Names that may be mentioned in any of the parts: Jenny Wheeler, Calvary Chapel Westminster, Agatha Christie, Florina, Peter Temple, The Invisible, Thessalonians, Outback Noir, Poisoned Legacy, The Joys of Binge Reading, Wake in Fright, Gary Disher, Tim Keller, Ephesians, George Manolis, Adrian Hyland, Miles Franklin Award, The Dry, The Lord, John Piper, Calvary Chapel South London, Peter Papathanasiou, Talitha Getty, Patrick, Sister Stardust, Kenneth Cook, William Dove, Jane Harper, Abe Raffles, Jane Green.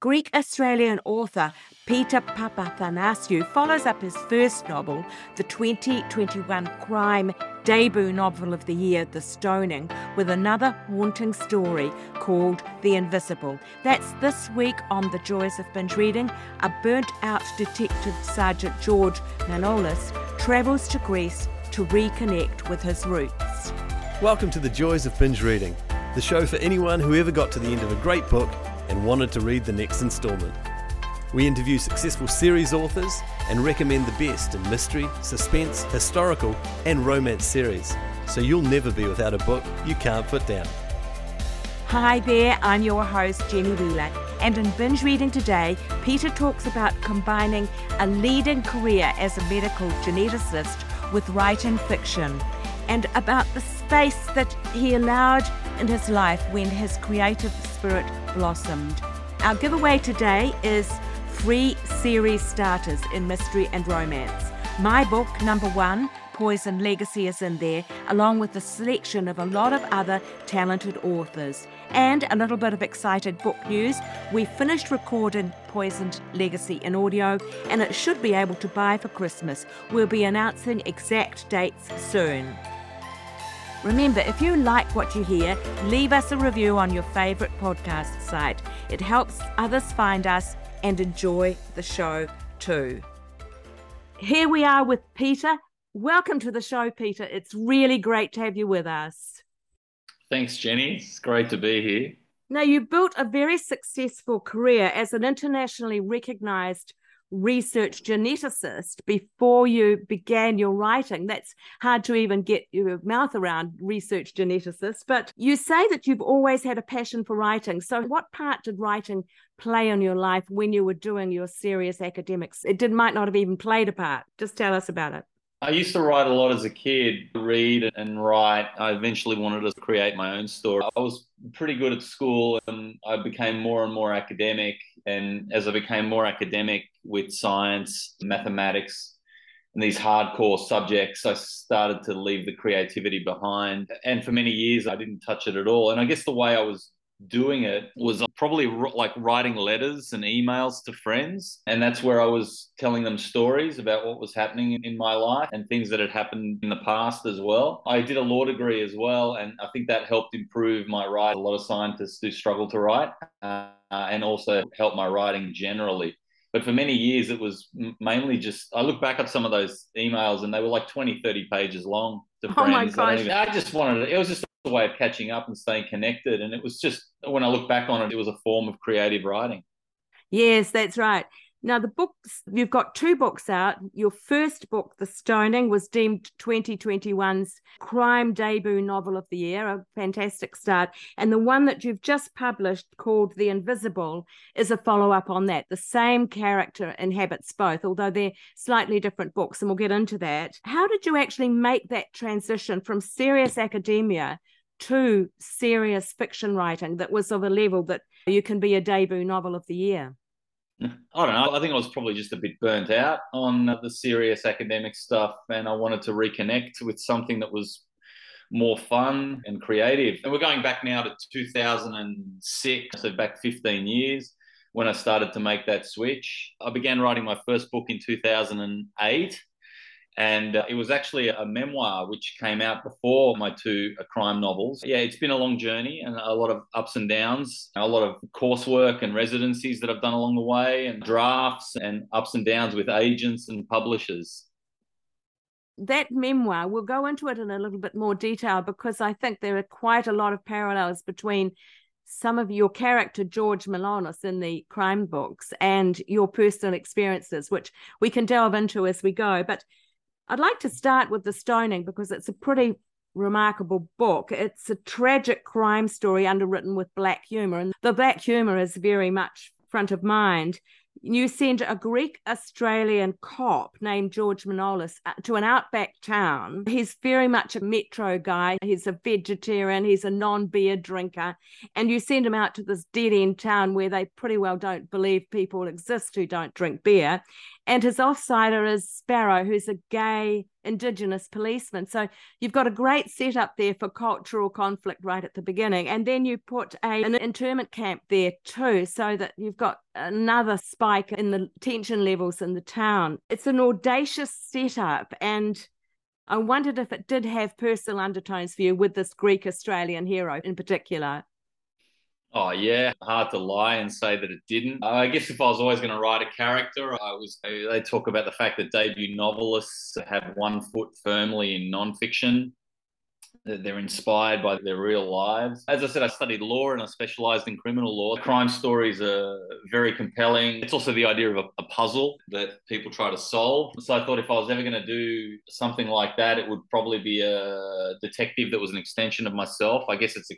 Greek-Australian author Peter Papathanasiou follows up his first novel, the 2021 crime debut novel of the year, The Stoning, with another haunting story called The Invisible. That's this week on The Joys of Binge Reading. A burnt-out Detective Sergeant George Manolis travels to Greece to reconnect with his roots. Welcome to The Joys of Binge Reading, the show for anyone who ever got to the end of a great book and wanted to read the next instalment. We interview successful series authors and recommend the best in mystery, suspense, historical and romance series, so you'll never be without a book you can't put down. Hi there, I'm your host Jenny Wheeler, and in Binge Reading today, Peter talks about combining a leading career as a medical geneticist with writing fiction, and about the space that he allowed in his life when his creative spirit blossomed. Our giveaway today is free series starters in mystery and romance. My book, number one, Poisoned Legacy, is in there, along with a selection of a lot of other talented authors. And a little bit of excited book news. We finished recording Poisoned Legacy in audio, and it should be able to buy for Christmas. We'll be announcing exact dates soon. Remember, if you like what you hear, leave us a review on your favourite podcast site. It helps others find us and enjoy the show too. Here we are with Peter. Welcome to the show, Peter. It's really great to have you with us. Thanks, Jenny. It's great to be here. Now, you built a very successful career as an internationally recognised research geneticist before you began your writing. That's hard to even get your mouth around, research geneticist, but you say that you've always had a passion for writing. So what part did writing play in your life when you were doing your serious academics? It might not have even played a part. Just tell us about it. I used to write a lot as a kid, read and write. I eventually wanted to create my own story. I was pretty good at school and I became more and more academic. And as I became more academic with science, mathematics, and these hardcore subjects, I started to leave the creativity behind. And for many years, I didn't touch it at all. And I guess the way I was doing it was probably like writing letters and emails to friends, and that's where I was telling them stories about what was happening in my life and things that had happened in the past as well. I did a law degree as well, and I think that helped improve my writing. A lot of scientists do struggle to write and also helped my writing generally. But for many years it was mainly just, I look back at some of those emails and they were like 20-30 pages long to friends. Oh my gosh. I just wanted it. It was just a way of catching up and staying connected, and it was just, when I look back on it, it was a form of creative writing. Yes, that's right. Now the books, you've got two books out. Your first book, The Stoning, was deemed 2021's crime debut novel of the year, a fantastic start, and the one that you've just published called The Invisible is a follow-up on that. The same character inhabits both, although they're slightly different books, and we'll get into that. How did you actually make that transition from serious academia to serious fiction writing that was of a level that you can be a debut novel of the year? I don't know. I think I was probably just a bit burnt out on the serious academic stuff, and I wanted to reconnect with something that was more fun and creative. And we're going back now to 2006, so back 15 years when I started to make that switch. I began writing my first book in 2008, and it was actually a memoir which came out before my two crime novels. Yeah, it's been a long journey and a lot of ups and downs, a lot of coursework and residencies that I've done along the way, and drafts and ups and downs with agents and publishers. That memoir, we'll go into it in a little bit more detail, because I think there are quite a lot of parallels between some of your character, George Manolis, in the crime books and your personal experiences, which we can delve into as we go. But I'd like to start with The Stoning, because it's a pretty remarkable book. It's a tragic crime story underwritten with black humour, and the black humour is very much front of mind. You send a Greek-Australian cop named George Manolis to an outback town. He's very much a metro guy. He's a vegetarian. He's a non-beer drinker. And you send him out to this dead-end town where they pretty well don't believe people exist who don't drink beer. And his offsider is Sparrow, who's a gay Indigenous policemen. So you've got a great setup there for cultural conflict right at the beginning. And then you put an internment camp there too, so that you've got another spike in the tension levels in the town. It's an audacious setup, and I wondered if it did have personal undertones for you with this Greek-Australian hero in particular. Oh, yeah. Hard to lie and say that it didn't. I guess if I was always going to write a character, they talk about the fact that debut novelists have one foot firmly in nonfiction, that they're inspired by their real lives. As I said, I studied law and I specialised in criminal law. Crime stories are very compelling. It's also the idea of a puzzle that people try to solve. So I thought if I was ever going to do something like that, it would probably be a detective that was an extension of myself. I guess it's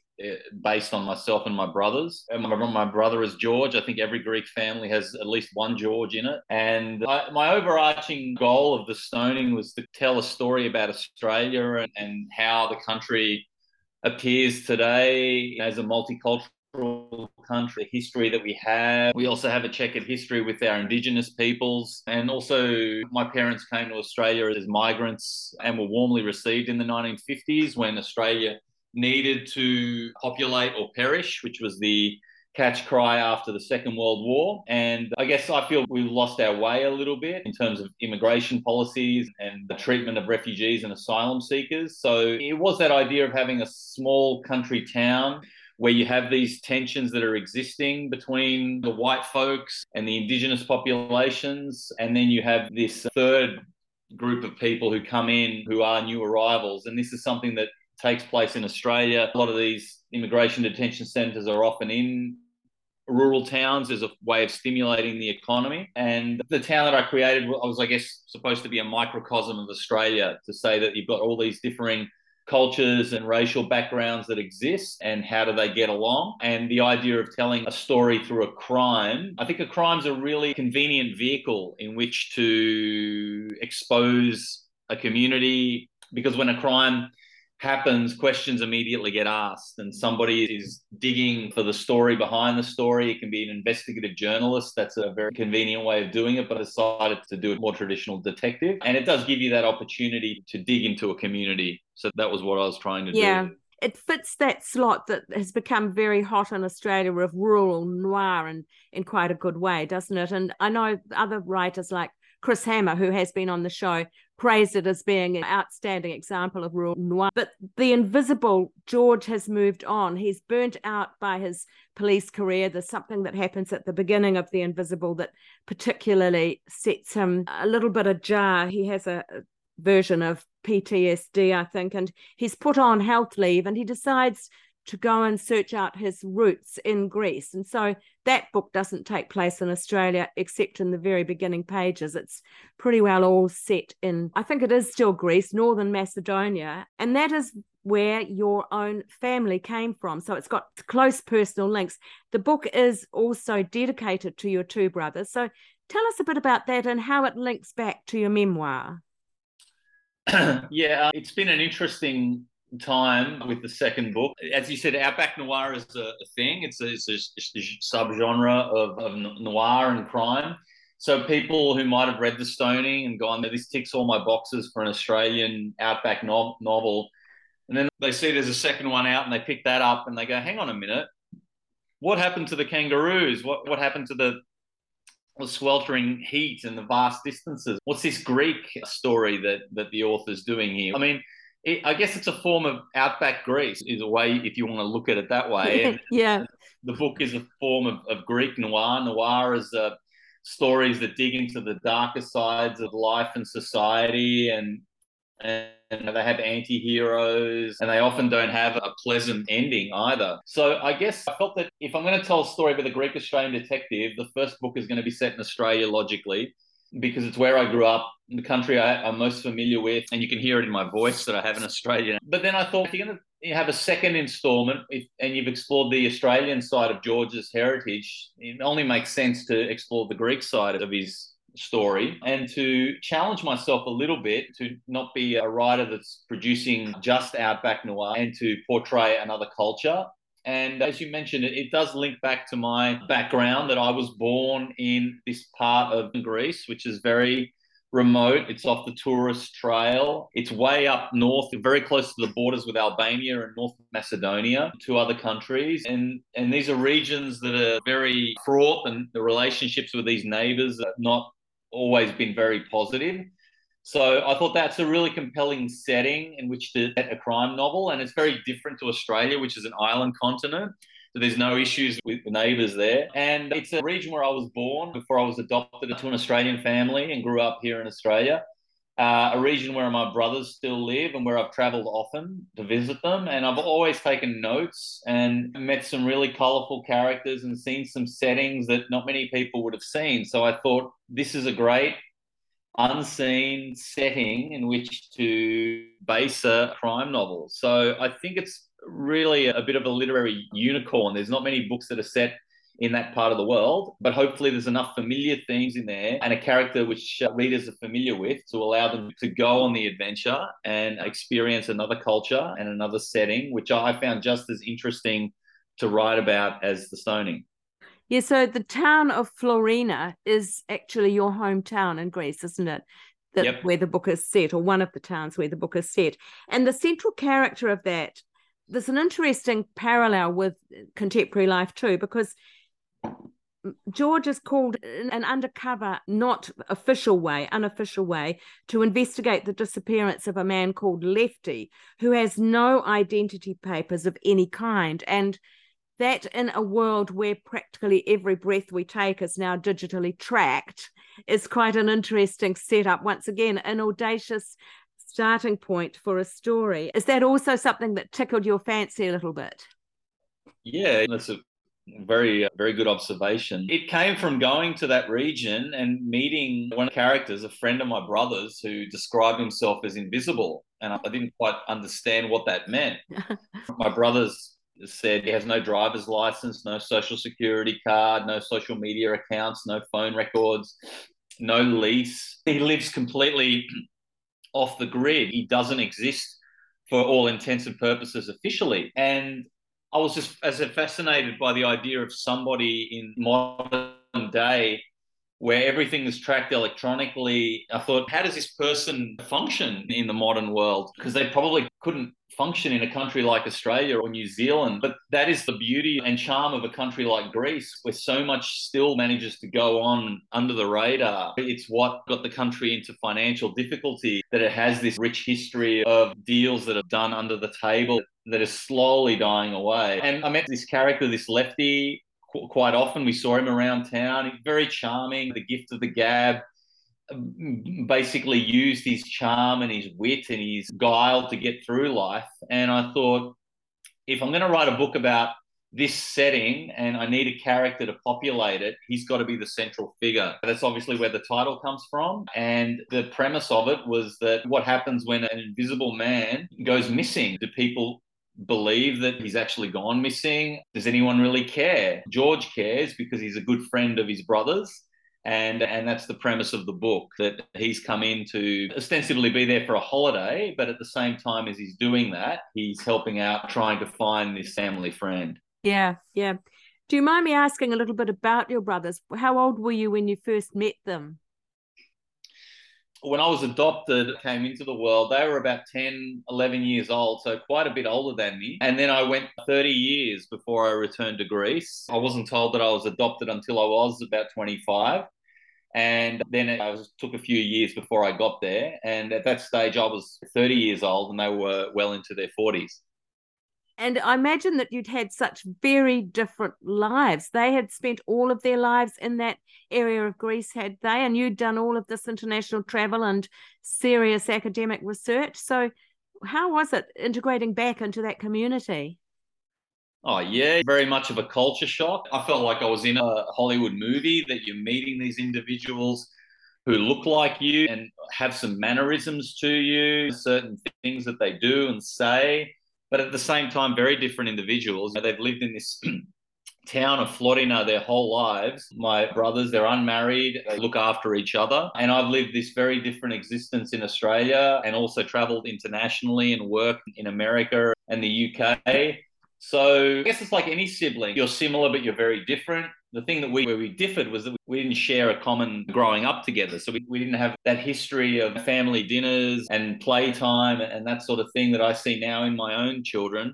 based on myself and my brothers. And my brother is George. I think every Greek family has at least one George in it. And my overarching goal of The Stoning was to tell a story about Australia and how the country appears today as a multicultural country, the history that we have. We also have a checkered history with our Indigenous peoples. And also my parents came to Australia as migrants and were warmly received in the 1950s when Australia needed to populate or perish, which was the catch cry after the Second World War. And I guess I feel we've lost our way a little bit in terms of immigration policies and the treatment of refugees and asylum seekers. So it was that idea of having a small country town where you have these tensions that are existing between the white folks and the Indigenous populations. And then you have this third group of people who come in who are new arrivals. And this is something that takes place in Australia. A lot of these immigration detention centres are often in rural towns as a way of stimulating the economy. And the town that I created was, I guess, supposed to be a microcosm of Australia, to say that you've got all these differing cultures and racial backgrounds that exist and how do they get along. And the idea of telling a story through a crime, I think a crime's a really convenient vehicle in which to expose a community, because when a crime happens, questions immediately get asked and somebody is digging for the story behind the story. It can be an investigative journalist. That's a very convenient way of doing it, but I decided to do it more traditional detective. And it does give you that opportunity to dig into a community. So that was what I was trying to do. It fits that slot that has become very hot in Australia of rural noir and in quite a good way, doesn't it? And I know other writers like Chris Hammer, who has been on the show, praised it as being an outstanding example of rural noir. But The Invisible, George has moved on. He's burnt out by his police career. There's something that happens at the beginning of The Invisible that particularly sets him a little bit ajar. He has a version of PTSD, I think, and he's put on health leave and he decides to go and search out his roots in Greece. And so that book doesn't take place in Australia, except in the very beginning pages. It's pretty well all set in, I think it is still Greece, Northern Macedonia. And that is where your own family came from. So it's got close personal links. The book is also dedicated to your two brothers. So tell us a bit about that and how it links back to your memoir. It's been an interesting time with the second book. As you said, Outback Noir is a thing. It's a subgenre of noir and crime. So people who might have read The Stoning and gone, this ticks all my boxes for an Australian Outback novel. And then they see there's a second one out and they pick that up and they go, hang on a minute. What happened to the kangaroos? What happened to the sweltering heat and the vast distances? What's this Greek story that the author's doing here? I mean, I guess it's a form of Outback Greece, is a way, if you want to look at it that way. And yeah. The book is a form of Greek noir. Noir is stories that dig into the darker sides of life and society, and they have anti-heroes, and they often don't have a pleasant ending either. So I guess I felt that if I'm going to tell a story about a Greek-Australian detective, the first book is going to be set in Australia, logically, because it's where I grew up, the country I'm most familiar with, and you can hear it in my voice that I have an Australian. But then I thought, if you're going to have a second installment and you've explored the Australian side of George's heritage, it only makes sense to explore the Greek side of his story and to challenge myself a little bit, to not be a writer that's producing just Outback Noir and to portray another culture. And as you mentioned, it does link back to my background, that I was born in this part of Greece, which is very remote. It's off the tourist trail. It's way up north, very close to the borders with Albania and North Macedonia, two other countries. And these are regions that are very fraught, and the relationships with these neighbors have not always been very positive. So I thought that's a really compelling setting in which to set a crime novel. And it's very different to Australia, which is an island continent. So there's no issues with the neighbours there. And it's a region where I was born before I was adopted to an Australian family and grew up here in Australia. A region where my brothers still live and where I've travelled often to visit them. And I've always taken notes and met some really colourful characters and seen some settings that not many people would have seen. So I thought this is a great unseen setting in which to base a crime novel. So I think it's really a bit of a literary unicorn. There's not many books that are set in that part of the world, but hopefully there's enough familiar themes in there and a character which readers are familiar with to allow them to go on the adventure and experience another culture and another setting, which I found just as interesting to write about as The Stoning. Yeah, so the town of Florina is actually your hometown in Greece, isn't it? Yep. Where the book is set, or one of the towns where the book is set. And the central character of that, there's an interesting parallel with contemporary life too, because George is called in an undercover, not official way, unofficial way, to investigate the disappearance of a man called Lefty, who has no identity papers of any kind. And that in a world where practically every breath we take is now digitally tracked is quite an interesting setup. Once again, an audacious starting point for a story. Is that also something that tickled your fancy a little bit? Yeah, that's a very, very good observation. It came from going to that region and meeting one of the characters, a friend of my brother's, who described himself as invisible. And I didn't quite understand what that meant. My brother's said he has no driver's license, no social security card, no social media accounts, no phone records, no lease. He lives completely off the grid. He doesn't exist for all intents and purposes officially. And I was just as fascinated by the idea of somebody in modern day where everything is tracked electronically. I thought, how does this person function in the modern world? Because they probably couldn't function in a country like Australia or New Zealand. But that is the beauty and charm of a country like Greece, where so much still manages to go on under the radar. It's what got the country into financial difficulty, that it has this rich history of deals that are done under the table that is slowly dying away. And I met this character, this Lefty, quite often. We saw him around town. He's very charming, the gift of the gab, basically used his charm and his wit and his guile to get through life. And I thought, if I'm going to write a book about this setting and I need a character to populate it, he's got to be the central figure. That's obviously where the title comes from. And the premise of it was that what happens when an invisible man goes missing? Do people believe that he's actually gone missing? Does anyone really care? George cares because he's a good friend of his brother's. And that's the premise of the book, that he's come in to ostensibly be there for a holiday, but at the same time as he's doing that, he's helping out trying to find this family friend. Yeah, yeah. Do you mind me asking a little bit about your brothers? How old were you when you first met them? When I was adopted, came into the world, they were about 10, 11 years old, so quite a bit older than me. And then I went 30 years before I returned to Greece. I wasn't told that I was adopted until I was about 25. And then it took a few years before I got there. And at that stage, I was 30 years old and they were well into their 40s. And I imagine that you'd had such very different lives. They had spent all of their lives in that area of Greece, had they? And you'd done all of this international travel and serious academic research. So how was it integrating back into that community? Oh, yeah, very much of a culture shock. I felt like I was in a Hollywood movie, that you're meeting these individuals who look like you and have some mannerisms to you, certain things that they do and say. But at the same time, very different individuals. They've lived in this town of Florina their whole lives. My brothers, they're unmarried, they look after each other. And I've lived this very different existence in Australia and also travelled internationally and worked in America and the UK. So I guess it's like any sibling. You're similar, but you're very different. The thing that where we differed was that we didn't share a common growing up together. So we didn't have that history of family dinners and playtime and that sort of thing that I see now in my own children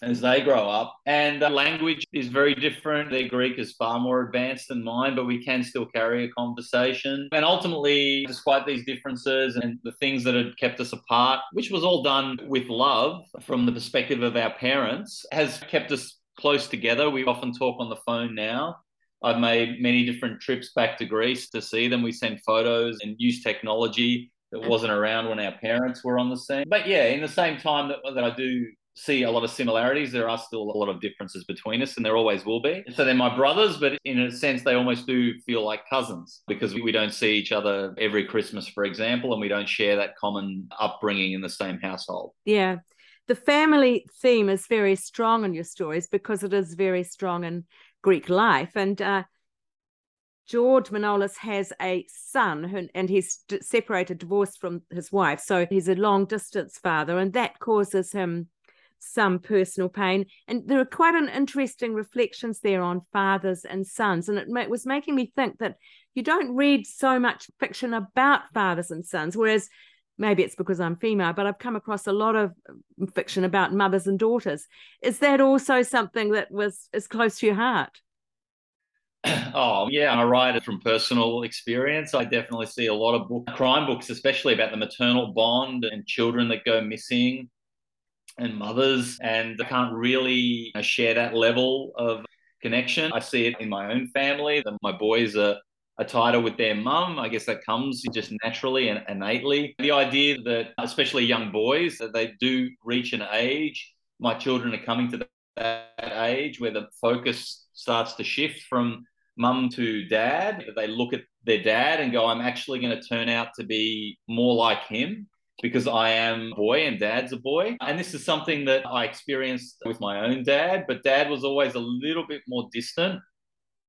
as they grow up. And language is very different. Their Greek is far more advanced than mine, but we can still carry a conversation. And ultimately, despite these differences and the things that had kept us apart, which was all done with love from the perspective of our parents, has kept us close together. We often talk on the phone now. I've made many different trips back to Greece to see them. We send photos and use technology that wasn't around when our parents were on the scene. But yeah, in the same time that I do see a lot of similarities, there are still a lot of differences between us, and there always will be. So they're my brothers, but in a sense, they almost do feel like cousins because we don't see each other every Christmas, for example, and we don't share that common upbringing in the same household. Yeah. The family theme is very strong in your stories because it is very strong in Greek life. And George Manolis has a son and he's separated, divorced from his wife. So he's a long distance father, and that causes him some personal pain. And there are quite an interesting reflections there on fathers and sons. And it was making me think that you don't read so much fiction about fathers and sons, whereas maybe it's because I'm female, but I've come across a lot of fiction about mothers and daughters. Is that also something that is close to your heart? Oh, yeah, I write it from personal experience. I definitely see a lot of crime books, especially about the maternal bond and children that go missing and mothers, and I can't really share that level of connection. I see it in my own family. My boys are tighter with their mum. I guess that comes just naturally and innately. The idea that, especially young boys, that they do reach an age, my children are coming to that age where the focus starts to shift from mum to dad. They look at their dad and go, I'm actually going to turn out to be more like him because I am a boy and dad's a boy. And this is something that I experienced with my own dad, but dad was always a little bit more distant.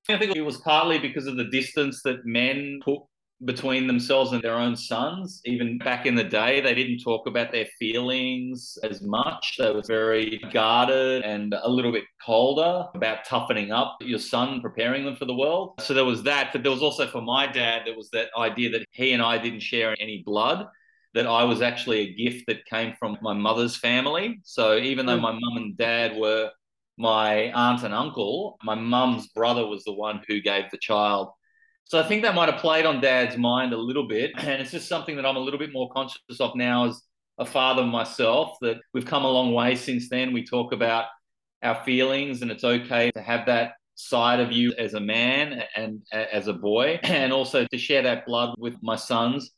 I think it was partly because of the distance that men put between themselves and their own sons. Even back in the day, they didn't talk about their feelings as much. They were very guarded and a little bit colder about toughening up your son, preparing them for the world. So there was that, but there was also for my dad, there was that idea that he and I didn't share any blood, that I was actually a gift that came from my mother's family. So even though my mum and dad were my aunt and uncle, my mum's brother was the one who gave the child. So I think that might have played on dad's mind a little bit. And it's just something that I'm a little bit more conscious of now as a father myself, that we've come a long way since then. We talk about our feelings and it's okay to have that side of you as a man and as a boy, and also to share that blood with my sons.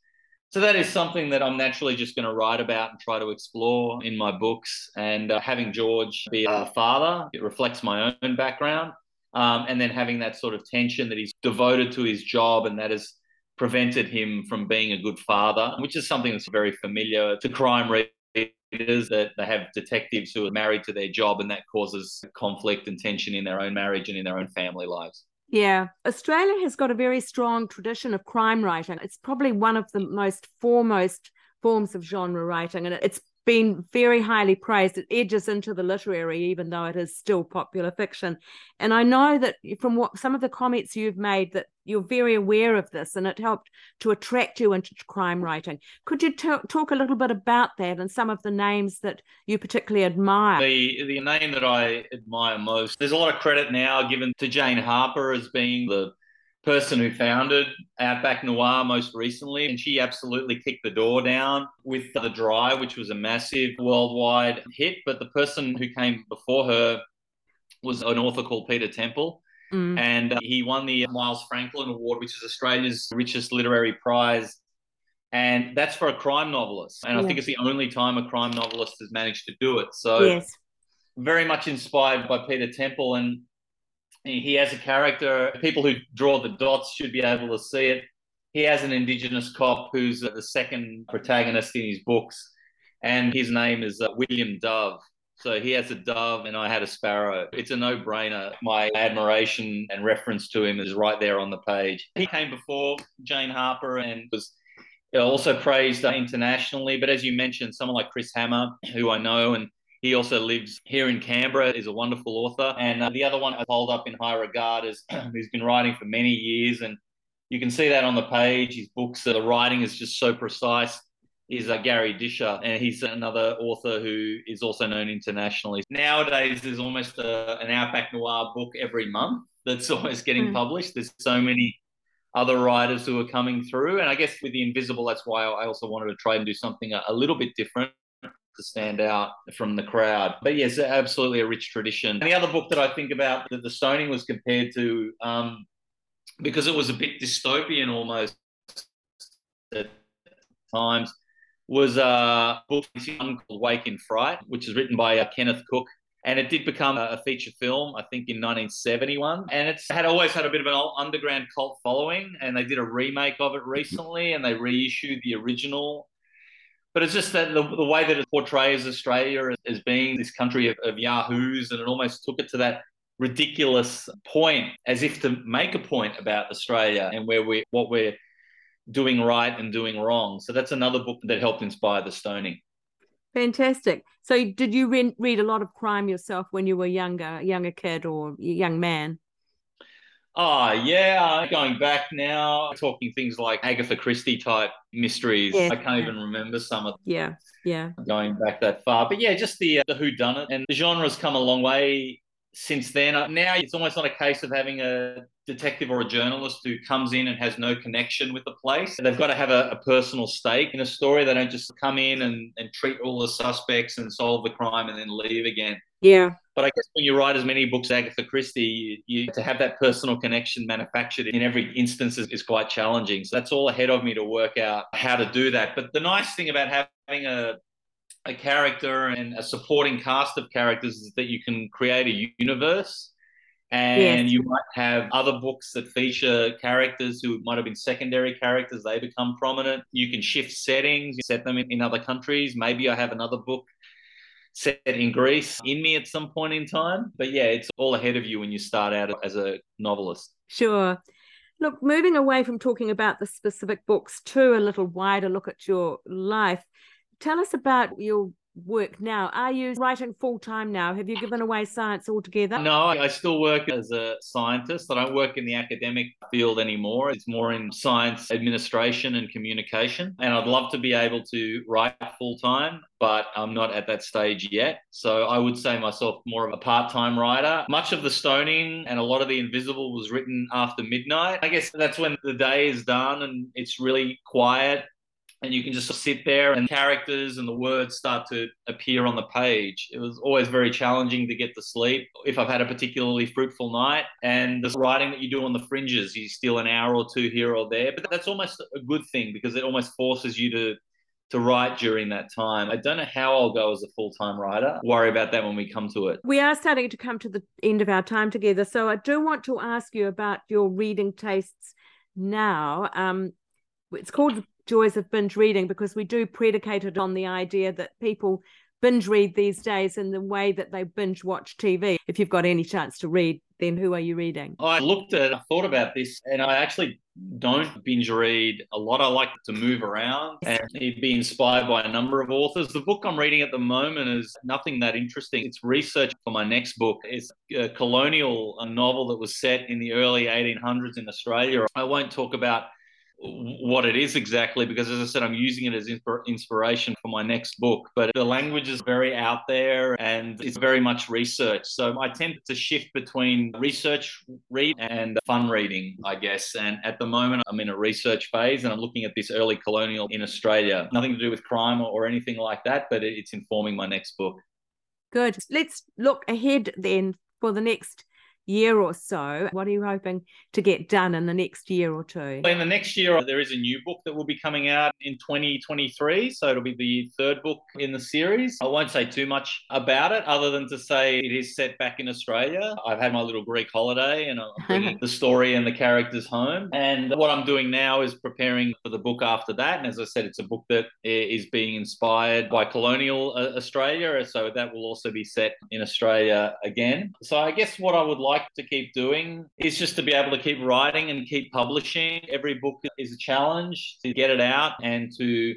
So that is something that I'm naturally just going to write about and try to explore in my books. And having George be a father, it reflects my own background. And then having that sort of tension that he's devoted to his job and that has prevented him from being a good father, which is something that's very familiar to crime readers, that they have detectives who are married to their job and that causes conflict and tension in their own marriage and in their own family lives. Yeah. Australia has got a very strong tradition of crime writing. It's probably one of the most foremost forms of genre writing, and it's been very highly praised. It edges into the literary, even though it is still popular fiction. And I know that from what some of the comments you've made that you're very aware of this, and it helped to attract you into crime writing. Could you talk a little bit about that and some of the names that you particularly admire? The name that I admire most, there's a lot of credit now given to Jane Harper as being the person who founded Outback Noir most recently, and she absolutely kicked the door down with The Dry, which was a massive worldwide hit. But the person who came before her was an author called Peter Temple, and he won the Miles Franklin Award, which is Australia's richest literary prize, and that's for a crime novelist. And I think it's the only time a crime novelist has managed to do it. So very much inspired by Peter Temple, and he has a character, people who draw the dots should be able to see it. He has an Indigenous cop who's the second protagonist in his books, and his name is William Dove. So he has a dove and I had a sparrow. It's a no-brainer. My admiration and reference to him is right there on the page. He came before Jane Harper and was also praised internationally. But as you mentioned, someone like Chris Hammer, who I know and He also lives here in Canberra, is a wonderful author. And the other one I hold up in high regard is he's been writing for many years, and you can see that on the page. His books, the writing is just so precise, is Gary Disher, and he's another author who is also known internationally. Nowadays, there's almost an Outback Noir book every month that's always getting published. There's so many other writers who are coming through, and I guess with The Invisible, that's why I also wanted to try and do something a little bit different to stand out from the crowd. But yes, absolutely a rich tradition. And the other book that I think about that The Stoning was compared to, because it was a bit dystopian almost at times, was a book called Wake in Fright, which is written by Kenneth Cook. And it did become a feature film, I think, in 1971. And it's had always had a bit of an underground cult following, and they did a remake of it recently, and they reissued the original. But it's just that the way that it portrays Australia as being this country of yahoos, and it almost took it to that ridiculous point, as if to make a point about Australia and where what we're doing right and doing wrong. So that's another book that helped inspire The Stoning. Fantastic. So did you read a lot of crime yourself when you were younger kid or young man? Oh, yeah. Going back now, talking things like Agatha Christie type mysteries. Yes. I can't even remember some of them. Yeah. Going back that far. But yeah, just the whodunit. And the genre's come a long way since then. Now it's almost not a case of having a detective or a journalist who comes in and has no connection with the place. They've got to have a personal stake in a story. They don't just come in and treat all the suspects and solve the crime and then leave again. Yeah. But I guess when you write as many books as Agatha Christie, to have that personal connection manufactured in every instance is quite challenging. So that's all ahead of me to work out how to do that. But the nice thing about having a character and a supporting cast of characters is that you can create a universe, and yes, you might have other books that feature characters who might have been secondary characters. They become prominent. You can shift settings, set them in other countries. Maybe I have another book set in Greece in me at some point in time. But yeah, it's all ahead of you when you start out as a novelist. Sure. Look, moving away from talking about the specific books to a little wider look at your life, tell us about your work now. Are you writing full-time now? Have you given away science altogether? No, I still work as a scientist. I don't work in the academic field anymore. It's more in science administration and communication. And I'd love to be able to write full-time, but I'm not at that stage yet. So I would say myself more of a part-time writer. Much of The Stoning and a lot of The Invisible was written after midnight. I guess that's when the day is done and it's really quiet. And you can just sit there and characters and the words start to appear on the page. It was always very challenging to get to sleep if I've had a particularly fruitful night. And the writing that you do on the fringes, you steal an hour or two here or there. But that's almost a good thing because it almost forces you to write during that time. I don't know how I'll go as a full-time writer. Worry about that when we come to it. We are starting to come to the end of our time together. So I do want to ask you about your reading tastes now. It's called The Joys of Binge Reading because we do predicate it on the idea that people binge read these days in the way that they binge watch TV. If you've got any chance to read, then who are you reading? I thought about this, and I actually don't binge read a lot. I like to move around and be inspired by a number of authors. The book I'm reading at the moment is nothing that interesting. It's research for my next book. It's a colonial novel that was set in the early 1800s in Australia. I won't talk about what it is exactly, because as I said, I'm using it as inspiration for my next book. But the language is very out there and it's very much research. So I tend to shift between research read and fun reading, I guess. And at the moment, I'm in a research phase and I'm looking at this early colonial in Australia. Nothing to do with crime or anything like that, but it's informing my next book. Good. Let's look ahead then for the next year or so. What are you hoping to get done in the next year or two? In the next year, there is a new book that will be coming out in 2023. So it'll be the third book in the series. I won't say too much about it other than to say it is set back in Australia. I've had my little Greek holiday and I'm bringing the story and the characters home. And what I'm doing now is preparing for the book after that. And as I said, it's a book that is being inspired by colonial Australia. So that will also be set in Australia again. So I guess what I would like to keep doing is just to be able to keep writing and keep publishing. Every book is a challenge to get it out and to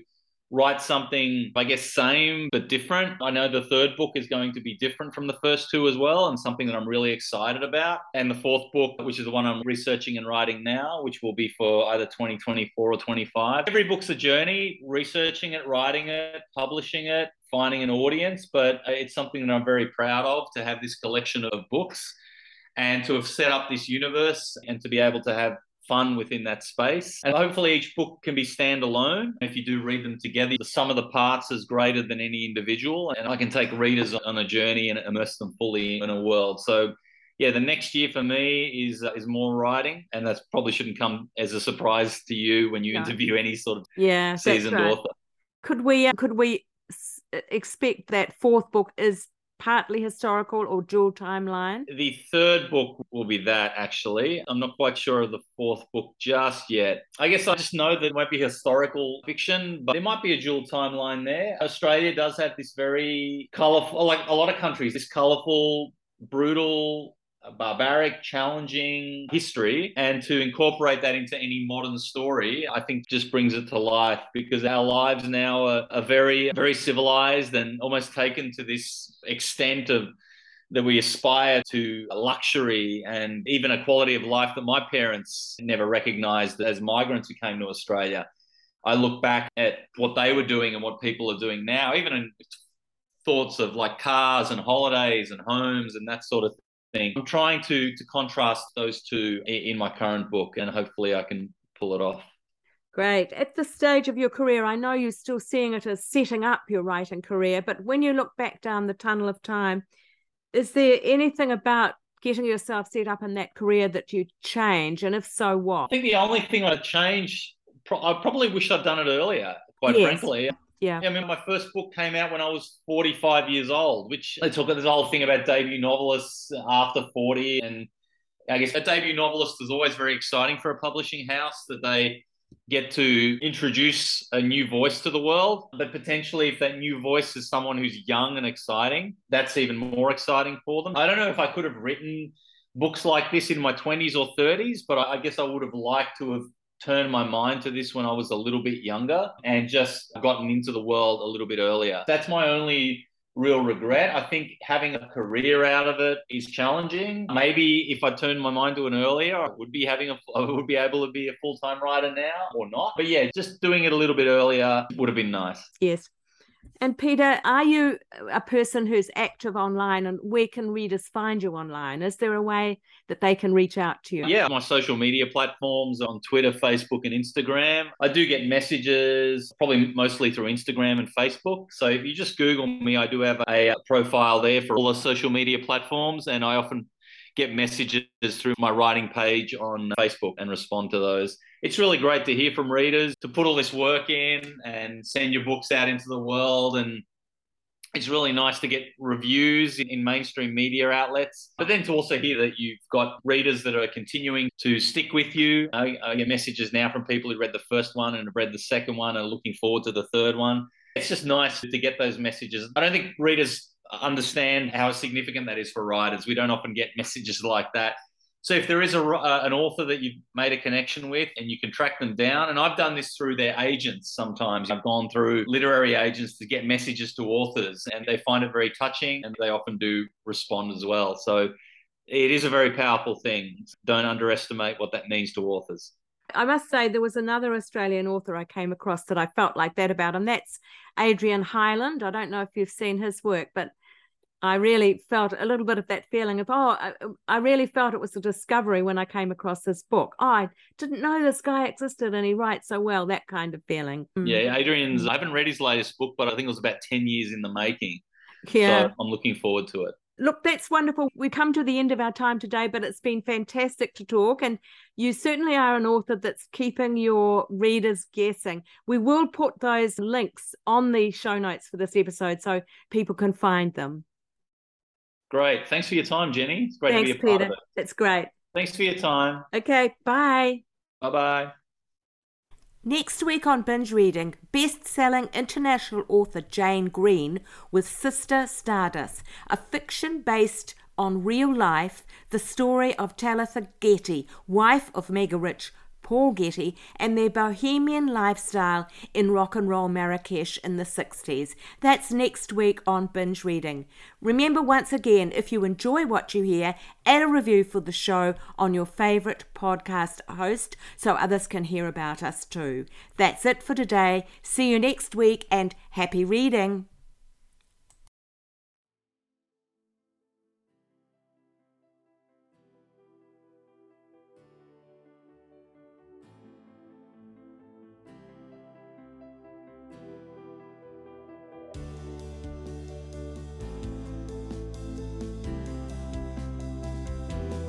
write something, I guess, same but different. I know the third book is going to be different from the first two as well, and something that I'm really excited about. And the fourth book, which is the one I'm researching and writing now, which will be for either 2024 or 25. Every book's a journey, researching it, writing it, publishing it, finding an audience. But it's something that I'm very proud of, to have this collection of books and to have set up this universe and to be able to have fun within that space. And hopefully each book can be standalone. If you do read them together, the sum of the parts is greater than any individual, and I can take readers on a journey and immerse them fully in a world. So yeah, the next year for me is more writing, and that probably shouldn't come as a surprise to you when you interview any sort of seasoned author. Could we expect that fourth book is partly historical or dual timeline? The third book will be that, actually. I'm not quite sure of the fourth book just yet. I guess I just know that it won't be historical fiction, but there might be a dual timeline there. Australia does have this very colourful, like a lot of countries, this colourful, brutal, barbaric, challenging history, and to incorporate that into any modern story, I think just brings it to life, because our lives now are very, very civilized and almost taken to this extent of that we aspire to luxury and even a quality of life that my parents never recognized as migrants who came to Australia. I look back at what they were doing and what people are doing now, even in thoughts of like cars and holidays and homes and that sort of thing. I'm trying to contrast those two in my current book, and hopefully I can pull it off. Great. At this stage of your career, I know you're still seeing it as setting up your writing career, but when you look back down the tunnel of time, is there anything about getting yourself set up in that career that you change? And if so, what? I think the only thing I'd change, I probably wish I'd done it earlier, quite frankly. Yeah. I mean, my first book came out when I was 45 years old, which they talk about this whole thing about debut novelists after 40. And I guess a debut novelist is always very exciting for a publishing house, that they get to introduce a new voice to the world. But potentially if that new voice is someone who's young and exciting, that's even more exciting for them. I don't know if I could have written books like this in my 20s or 30s, but I guess I would have liked to have turned my mind to this when I was a little bit younger and just gotten into the world a little bit earlier. That's my only real regret. I think having a career out of it is challenging. Maybe if I turned my mind to it earlier, I would be able to be a full-time writer now or not. But yeah, just doing it a little bit earlier would have been nice. Yes. And Peter, are you a person who's active online, and where can readers find you online? Is there a way that they can reach out to you? Yeah, my social media platforms on Twitter, Facebook and Instagram. I do get messages, probably mostly through Instagram and Facebook. So if you just Google me, I do have a profile there for all the social media platforms, and I often get messages through my writing page on Facebook and respond to those. It's really great to hear from readers, to put all this work in and send your books out into the world. And it's really nice to get reviews in mainstream media outlets, but then to also hear that you've got readers that are continuing to stick with you. I get messages now from people who read the first one and have read the second one and are looking forward to the third one. It's just nice to get those messages. I don't think readers understand how significant that is for writers. We don't often get messages like that. So if there is an author that you've made a connection with and you can track them down, and I've done this through their agents sometimes. I've gone through literary agents to get messages to authors, and they find it very touching, and they often do respond as well. So it is a very powerful thing. Don't underestimate what that means to authors. I must say there was another Australian author I came across that I felt like that about, and that's Adrian Hyland. I don't know if you've seen his work, but I really felt a little bit of that feeling of, I really felt it was a discovery when I came across this book. Oh, I didn't know this guy existed and he writes so well, that kind of feeling. Yeah, Adrian's, I haven't read his latest book, but I think it was about 10 years in the making. Yeah. So I'm looking forward to it. Look, that's wonderful. We come to the end of our time today, but it's been fantastic to talk. And you certainly are an author that's keeping your readers guessing. We will put those links on the show notes for this episode so people can find them. Great. Thanks for your time, Jenny. It's great to be a part of it. That's great. Thanks for your time. Okay, bye. Bye-bye. Next week on Binge Reading, best-selling international author Jane Green with Sister Stardust, a fiction based on real life, the story of Talitha Getty, wife of mega-rich Paul Getty, and their bohemian lifestyle in rock and roll Marrakesh in the 60s. That's next week on Binge Reading. Remember once again, if you enjoy what you hear, add a review for the show on your favourite podcast host so others can hear about us too. That's it for today. See you next week and happy reading.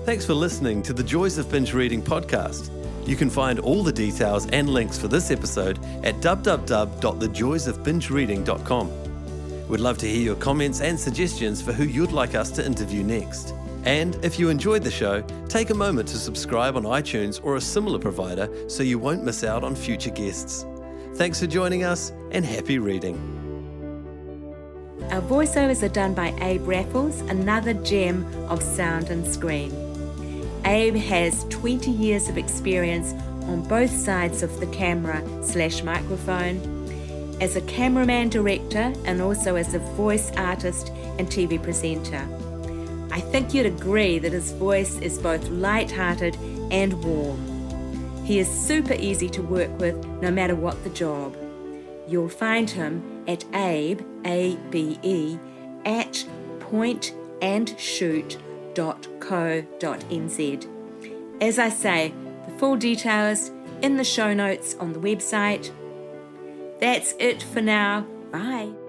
Thanks for listening to the Joys of Binge Reading podcast. You can find all the details and links for this episode at www.thejoysofbingereading.com. We'd love to hear your comments and suggestions for who you'd like us to interview next. And if you enjoyed the show, take a moment to subscribe on iTunes or a similar provider so you won't miss out on future guests. Thanks for joining us and happy reading. Our voiceovers are done by Abe Raffles, another gem of sound and screen. Abe has 20 years of experience on both sides of the camera/microphone, as a cameraman director and also as a voice artist and TV presenter. I think you'd agree that his voice is both light-hearted and warm. He is super easy to work with no matter what the job. You'll find him at Abe, A-B-E, at pointandshoot.co.nz. As I say, the full details in the show notes on the website. That's it for now. Bye.